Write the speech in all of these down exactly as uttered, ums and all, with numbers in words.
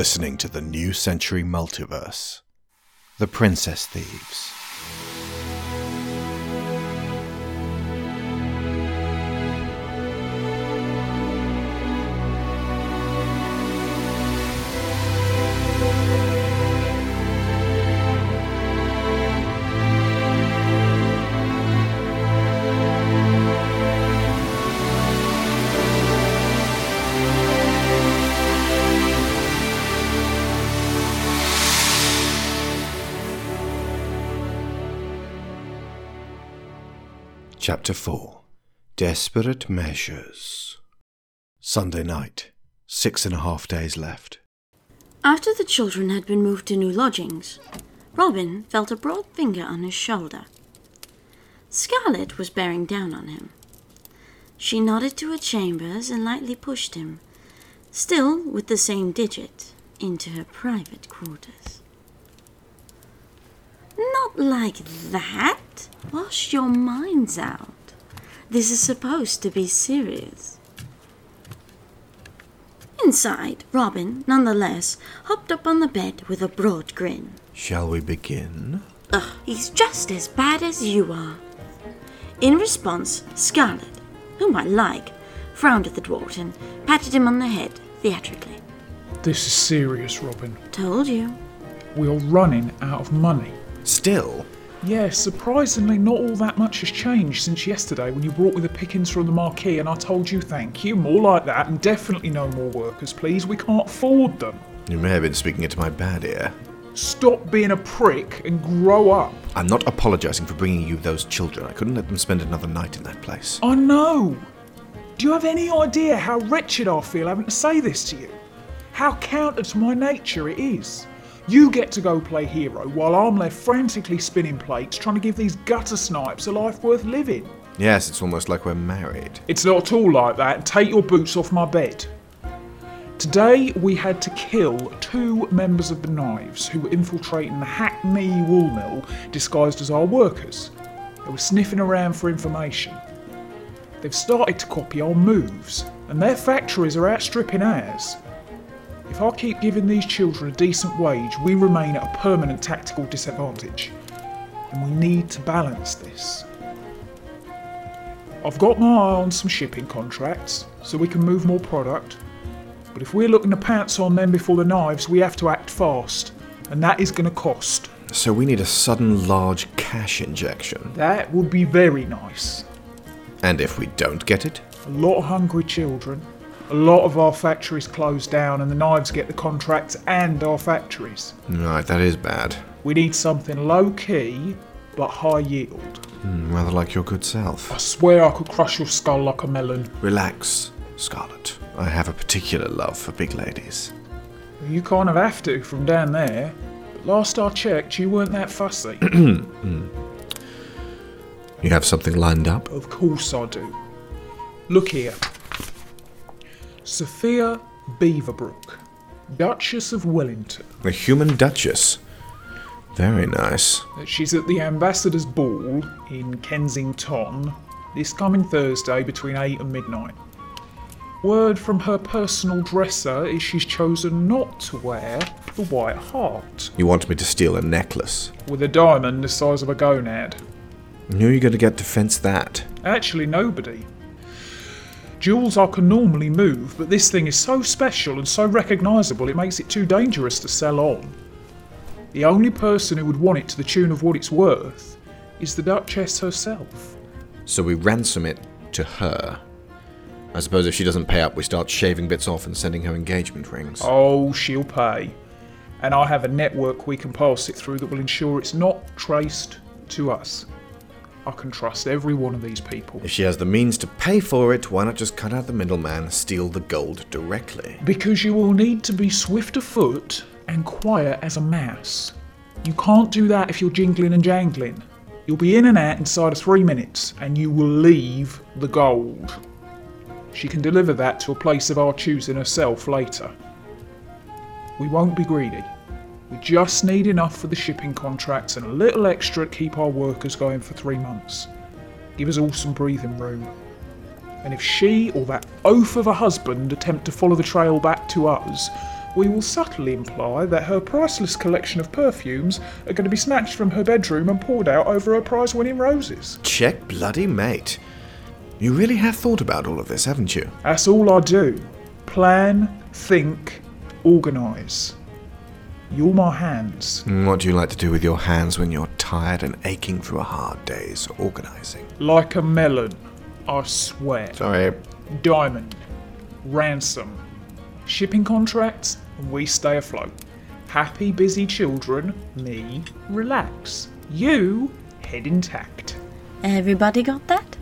listening to the New Century Multiverse, The Princess Thieves. Chapter four. Desperate Measures. Sunday night. Six and a half days left. After the children had been moved to new lodgings, Robin felt a broad finger on his shoulder. Scarlet was bearing down on him. She nodded to her chambers and lightly pushed him, still with the same digit, into her private quarters. Not like that. Wash your minds out. This is supposed to be serious. Inside, Robin, nonetheless, hopped up on the bed with a broad grin. Shall we begin? Ugh, he's just as bad as you are. In response, Scarlet, whom I like, frowned at the dwarf and patted him on the head theatrically. This is serious, Robin. Told you. We're running out of money. Still? Yeah, surprisingly not all that much has changed since yesterday when you brought me the pickings from the Marquis and I told you thank you, more like that, and definitely no more workers, please, we can't afford them. You may have been speaking into my bad ear. Stop being a prick and grow up. I'm not apologising for bringing you those children. I couldn't let them spend another night in that place. I know! Do you have any idea how wretched I feel having to say this to you? How counter to my nature it is. You get to go play hero while I'm left frantically spinning plates trying to give these gutter snipes a life worth living. Yes, it's almost like we're married. It's not at all like that. Take your boots off my bed. Today we had to kill two members of the Knives who were infiltrating the Hackney Wool Mill disguised as our workers. They were sniffing around for information. They've started to copy our moves and their factories are outstripping ours. If I keep giving these children a decent wage, we remain at a permanent tactical disadvantage. And we need to balance this. I've got my eye on some shipping contracts, so we can move more product. But if we're looking to pounce on them before the Knives, we have to act fast. And that is going to cost. So we need a sudden large cash injection. That would be very nice. And if we don't get it? A lot of hungry children. A lot of our factories close down and the Knives get the contracts and our factories. Right, that is bad. We need something low-key, but high-yield. Mm, rather like your good self. I swear I could crush your skull like a melon. Relax, Scarlet. I have a particular love for big ladies. You kind of have to from down there. But last I checked, you weren't that fussy. You have something lined up? Of course I do. Look here. Sophia Beaverbrook, Duchess of Wellington. The human Duchess? Very nice. She's at the Ambassador's Ball in Kensington this coming Thursday between eight and midnight. Word from her personal dresser is she's chosen not to wear the White Heart. You want me to steal a necklace? With a diamond the size of a gonad. Who are you going to get to fence that? Actually, nobody. Jewels I can normally move, but this thing is so special and so recognisable it makes it too dangerous to sell on. The only person who would want it to the tune of what it's worth is the Duchess herself. So we ransom it to her. I suppose if she doesn't pay up, we start shaving bits off and sending her engagement rings. Oh, she'll pay. And I have a network we can pass it through that will ensure it's not traced to us. I can trust every one of these people. If she has the means to pay for it, why not just cut out the middleman and steal the gold directly? Because you will need to be swift of foot and quiet as a mouse. You can't do that if you're jingling and jangling. You'll be in and out inside of three minutes, and you will leave the gold. She can deliver that to a place of our choosing herself later. We won't be greedy. We just need enough for the shipping contracts and a little extra to keep our workers going for three months. Give us all some breathing room. And if she or that oaf of a husband attempt to follow the trail back to us, we will subtly imply that her priceless collection of perfumes are going to be snatched from her bedroom and poured out over her prize-winning roses. Check bloody mate. You really have thought about all of this, haven't you? That's all I do. Plan, think, organise. You're my hands. What do you like to do with your hands when you're tired and aching through a hard day's organising? Like a melon, I swear. Sorry. Diamond. Ransom. Shipping contracts, and we stay afloat. Happy, busy children, me, relax. You, head intact. Everybody got that?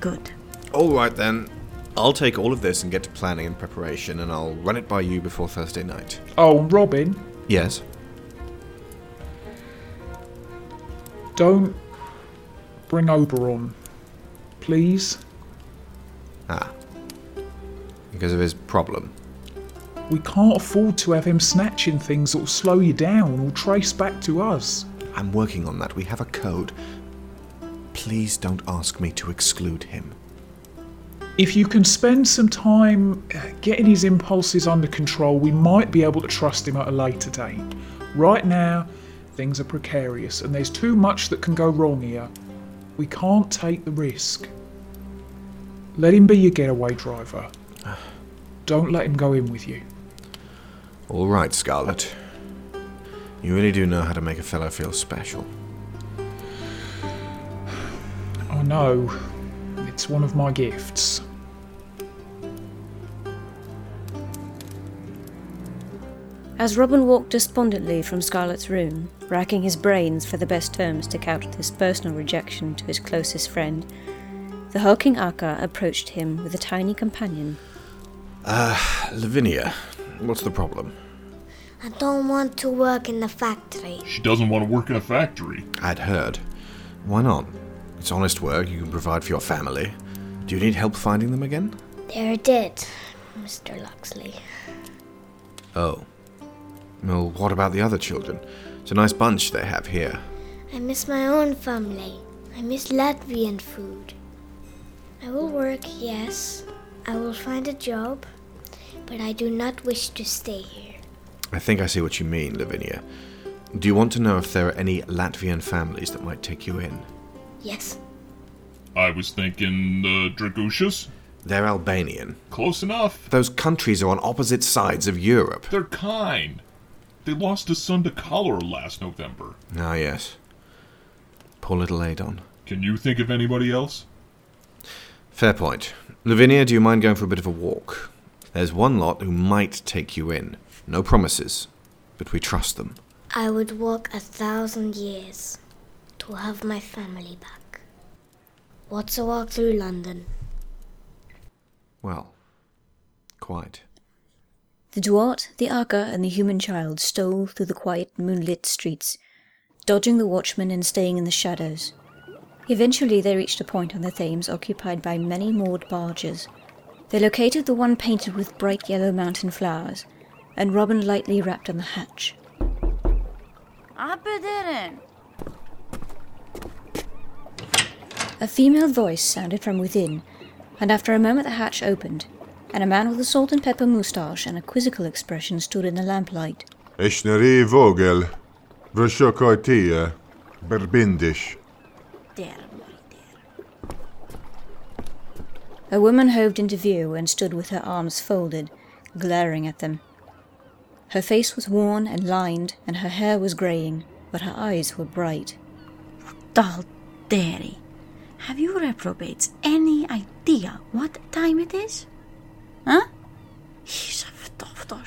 Good. All right then. I'll take all of this and get to planning and preparation, and I'll run it by you before Thursday night. Oh, Robin? Yes? Don't bring Oberon, please. Ah. Because of his problem. We can't afford to have him snatching things that will slow you down or trace back to us. I'm working on that. We have a code. Please don't ask me to exclude him. If you can spend some time getting his impulses under control, we might be able to trust him at a later date. Right now, things are precarious, and there's too much that can go wrong here. We can't take the risk. Let him be your getaway driver. Don't let him go in with you. All right, Scarlet. You really do know how to make a fellow feel special. I know. It's one of my gifts. As Robin walked despondently from Scarlett's room, racking his brains for the best terms to couch this personal rejection to his closest friend, the hulking Aka approached him with a tiny companion. Ah, uh, Lavinia, what's the problem? I don't want to work in the factory. She doesn't want to work in a factory. I'd heard. Why not? It's honest work, you can provide for your family. Do you need help finding them again? There it did, Mister Loxley. Oh. Well, what about the other children? It's a nice bunch they have here. I miss my own family. I miss Latvian food. I will work, yes. I will find a job, but I do not wish to stay here. I think I see what you mean, Lavinia. Do you want to know if there are any Latvian families that might take you in? Yes. I was thinking the Dragushas. They're Albanian. Close enough. Those countries are on opposite sides of Europe. They're kind. They lost a son to cholera last November. Ah, yes. Poor little Adon. Can you think of anybody else? Fair point. Lavinia, do you mind going for a bit of a walk? There's one lot who might take you in. No promises, but we trust them. I would walk a thousand years to have my family back. What's a walk through London? Well, quite. The Duart, the Arca, and the human child stole through the quiet, moonlit streets, dodging the watchmen and staying in the shadows. Eventually they reached a point on the Thames occupied by many moored barges. They located the one painted with bright yellow mountain flowers, and Robin lightly rapped on the hatch. Aberdeen! A female voice sounded from within, and after a moment the hatch opened, and a man with a salt-and-pepper moustache and a quizzical expression stood in the lamplight. Ishnari Vogel, Vershokotia Barbindish. A woman hoved into view and stood with her arms folded, glaring at them. Her face was worn and lined, and her hair was greying, but her eyes were bright. Dal Deri. Have you reprobates any idea what time it is? Huh?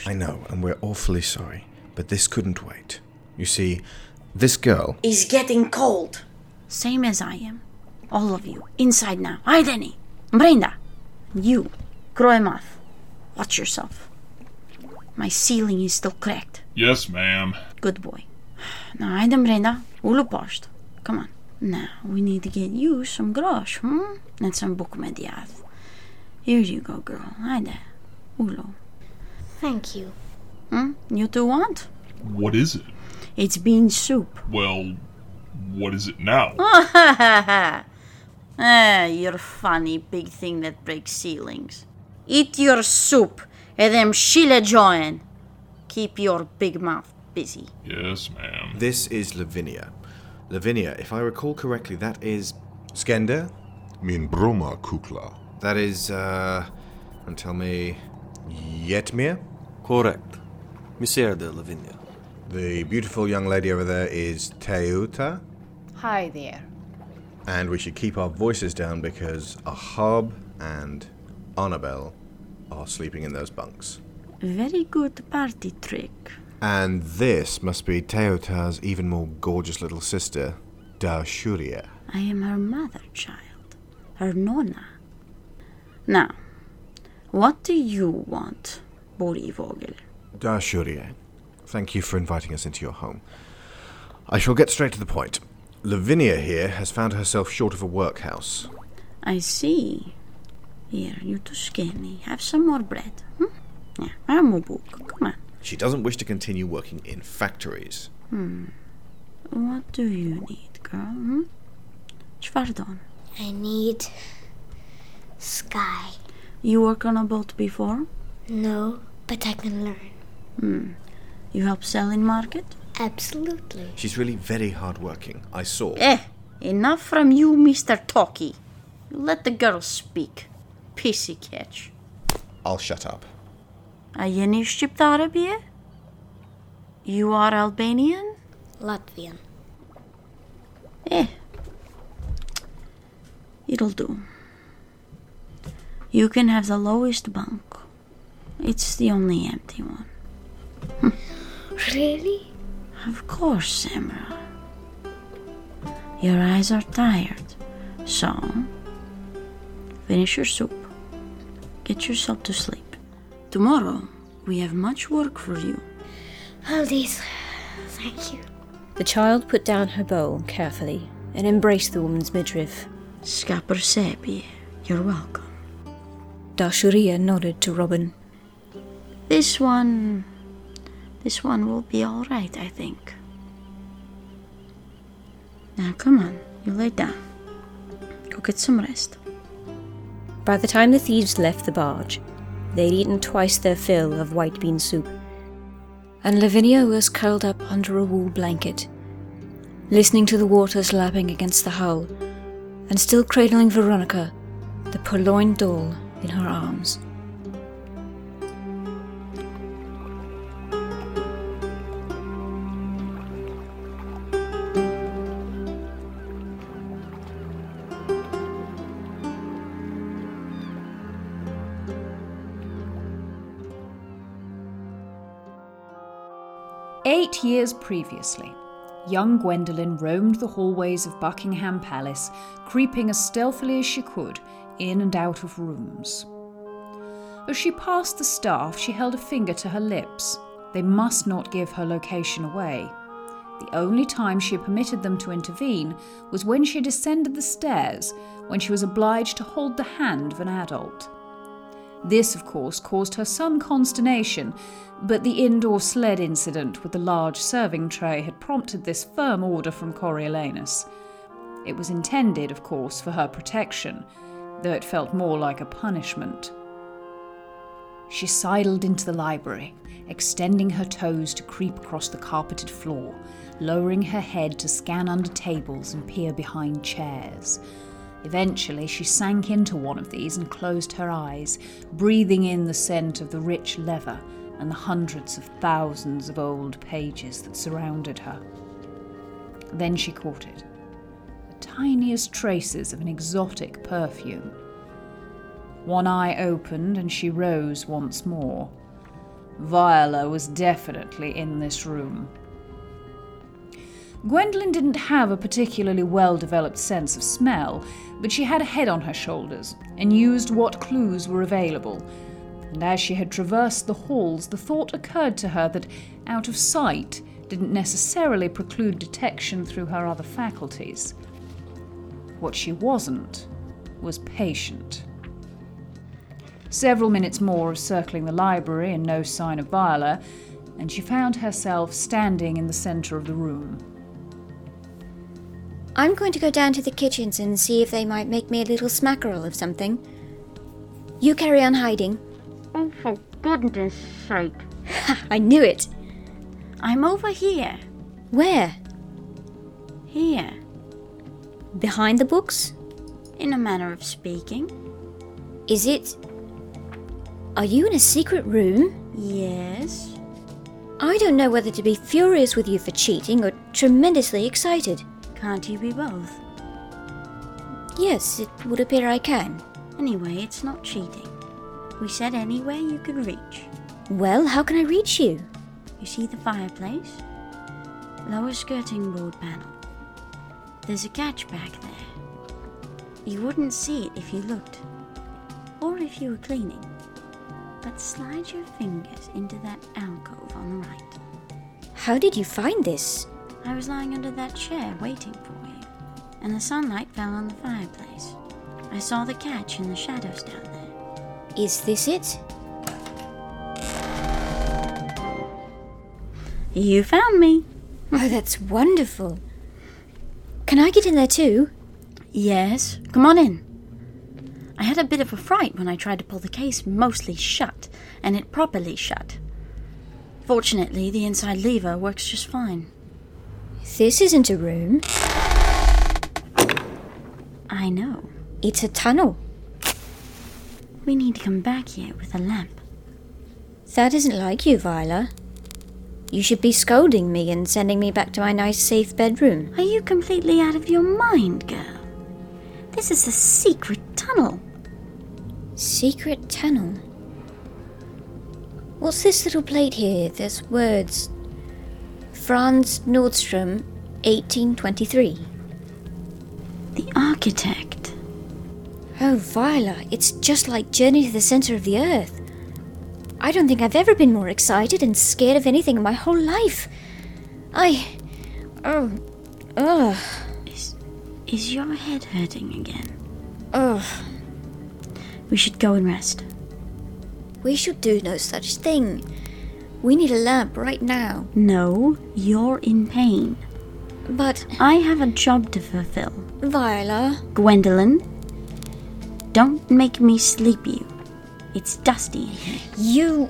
I know, and we're awfully sorry, but this couldn't wait. You see, this girl is getting cold. Same as I am. All of you, inside now. Ideni, Brenda, you, Kroemath, watch yourself. My ceiling is still cracked. Yes, ma'am. Good boy. Now, Ideni, Brenda, ulupasht. Come on. Now, we need to get you some grosh, hmm? And some bookmediath. Here you go, girl. Hi there. Ulo. Thank you. Hmm? You two want? What is it? It's bean soup. Well, what is it now? Oh, ha, ha, ha. Ah, you're funny big thing that breaks ceilings. Eat your soup. and them Sheila join. Keep your big mouth busy. Yes, ma'am. This is Lavinia. Lavinia, if I recall correctly, that is... Skender? Min Broma Kukla. That is, uh... and tell me... Jetmir? Correct. Monsieur de Lavinia. The beautiful young lady over there is Teuta. Hi there. And we should keep our voices down because Ahab and Annabelle are sleeping in those bunks. Very good party trick. And this must be Teota's even more gorgeous little sister, Dashurie. I am her mother, child. Her nonna. Now, what do you want, Bori Vogel? Dashurie, thank you for inviting us into your home. I shall get straight to the point. Lavinia here has found herself short of a workhouse. I see. Here, you too skinny. Have some more bread. Hmm? Yeah, I'm a book. Come on. She doesn't wish to continue working in factories. Hmm. What do you need, girl? Hmm? Chvardon. I need... sky. You work on a boat before? No, but I can learn. Hmm. You help sell in market? Absolutely. She's really very hardworking. I saw. Eh, enough from you, Mister Talkie. You let the girl speak. Pissy catch. I'll shut up. Are you Nishchipt Arabia? You are Albanian? Latvian. Eh. It'll do. You can have the lowest bunk. It's the only empty one. Hm. Really? Of course, Samra. Your eyes are tired, so finish your soup. Get yourself to sleep. Tomorrow, we have much work for you. Aldies, thank you. The child put down her bowl carefully and embraced the woman's midriff. Skapar Sebi, you're welcome. Dashurie nodded to Robin. This one... This one will be all right, I think. Now, come on. You lay down. Go get some rest. By the time the thieves left the barge, they'd eaten twice their fill of white bean soup, and Lavinia was curled up under a wool blanket, listening to the waters lapping against the hull, and still cradling Veronica, the purloined doll, in her arms. Eight years previously, young Gwendoline roamed the hallways of Buckingham Palace, creeping as stealthily as she could in and out of rooms. As she passed the staff, she held a finger to her lips. They must not give her location away. The only time she permitted them to intervene was when she descended the stairs, when she was obliged to hold the hand of an adult. This, of course, caused her some consternation, but the indoor sled incident with the large serving tray had prompted this firm order from Coriolanus. It was intended, of course, for her protection, though it felt more like a punishment. She sidled into the library, extending her toes to creep across the carpeted floor, lowering her head to scan under tables and peer behind chairs. Eventually, she sank into one of these and closed her eyes, breathing in the scent of the rich leather and the hundreds of thousands of old pages that surrounded her. Then she caught it, the tiniest traces of an exotic perfume. One eye opened and she rose once more. Viola was definitely in this room. Gwendoline didn't have a particularly well-developed sense of smell, but she had a head on her shoulders and used what clues were available. And as she had traversed the halls, the thought occurred to her that out of sight didn't necessarily preclude detection through her other faculties. What she wasn't was patient. Several minutes more of circling the library and no sign of Viola, and she found herself standing in the centre of the room. I'm going to go down to the kitchens and see if they might make me a little smackerel of something. You carry on hiding. Oh, for goodness sake. Ha, I knew it. I'm over here. Where? Here. Behind the books? In a manner of speaking. Is it... Are you in a secret room? Yes. I don't know whether to be furious with you for cheating or tremendously excited. Can't you be both? Yes, it would appear I can. Anyway, it's not cheating. We said anywhere you could reach. Well, how can I reach you? You see the fireplace? Lower skirting board panel. There's a catch back there. You wouldn't see it if you looked, or if you were cleaning. But slide your fingers into that alcove on the right. How did you find this? I was lying under that chair waiting for you, and the sunlight fell on the fireplace. I saw the catch in the shadows down there. Is this it? You found me. Oh, that's wonderful. Can I get in there too? Yes, come on in. I had a bit of a fright when I tried to pull the case mostly shut, and it properly shut. Fortunately, the inside lever works just fine. This isn't a room. I know. It's a tunnel. We need to come back here with a lamp. That isn't like you, Viola. You should be scolding me and sending me back to my nice safe bedroom. Are you completely out of your mind, girl? This is a secret tunnel. Secret tunnel? What's this little plate here? There's words. Franz Nordstrom, eighteen twenty-three. The architect. Oh, Viola, it's just like Journey to the Center of the Earth. I don't think I've ever been more excited and scared of anything in my whole life. I... Oh... Ugh... Is, is your head hurting again? Ugh... We should go and rest. We should do no such thing. We need a lamp right now. No, you're in pain. But... I have a job to fulfill. Viola... Gwendoline... Don't make me sleep you. It's dusty. You...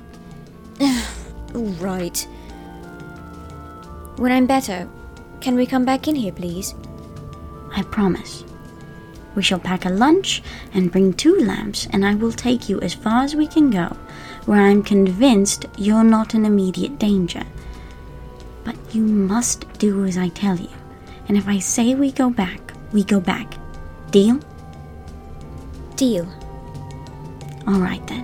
All right. When I'm better, can we come back in here, please? I promise. We shall pack a lunch and bring two lamps, and I will take you as far as we can go, where I'm convinced you're not in immediate danger. But you must do as I tell you, and if I say we go back, we go back. Deal? Deal. All right, then.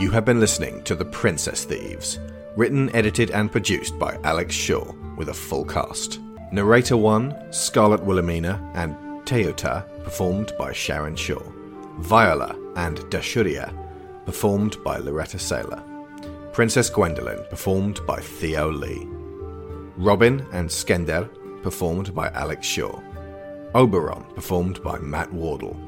You have been listening to The Princess Thieves, written, edited, and produced by Alex Shaw, with a full cast. Narrator one, Scarlet Wilhelmina and Teuta, performed by Sharon Shaw. Viola and Dashurie, performed by Loretta Saylor. Princess Gwendoline, performed by Theo Lee. Robin and Skender, performed by Alex Shaw. Oberon, performed by Matt Wardle.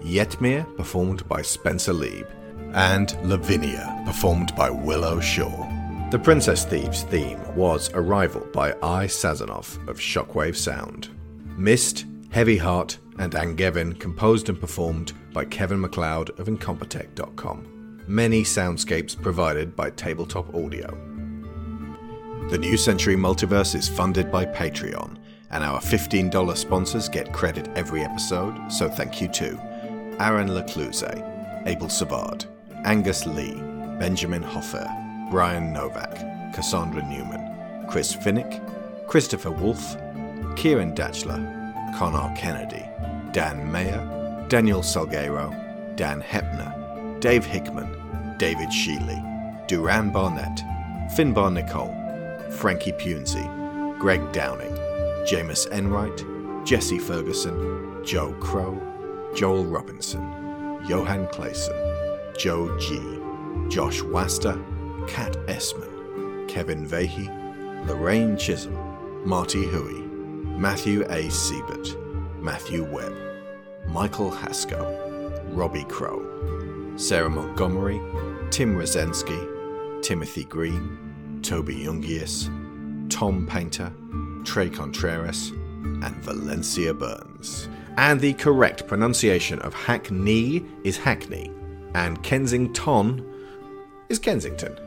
Jetmir, performed by Spencer Lieb. And Lavinia, performed by Willow Shaw. The Princess Thieves theme was Arrival by I. Sazonov of Shockwave Sound. Mist, Heavy Heart, and Angevin composed and performed by Kevin MacLeod of Incompetech dot com. Many soundscapes provided by Tabletop Audio. The New Century Multiverse is funded by Patreon, and our fifteen dollars sponsors get credit every episode, so thank you to Aaron Lecluse, Abel Savard, Angus Lee, Benjamin Hoffer, Brian Novak, Cassandra Newman, Chris Finnick, Christopher Wolfe, Kieran Datchler, Connor Kennedy, Dan Mayer, Daniel Salgueiro, Dan Hepner, Dave Hickman, David Sheely, Duran Barnett, Finbar Nicole, Frankie Punzi, Greg Downing, Jameis Enright, Jesse Ferguson, Joe Crow, Joel Robinson, Johan Clayson, Joe G, Josh Waster, Kat Esman, Kevin Vahey, Lorraine Chisholm, Marty Huey, Matthew A. Siebert, Matthew Webb, Michael Haskell, Robbie Crow, Sarah Montgomery, Tim Rosensky, Timothy Green, Toby Jungius, Tom Painter, Trey Contreras, and Valencia Burns. And the correct pronunciation of Hackney is Hackney, and Kensington is Kensington.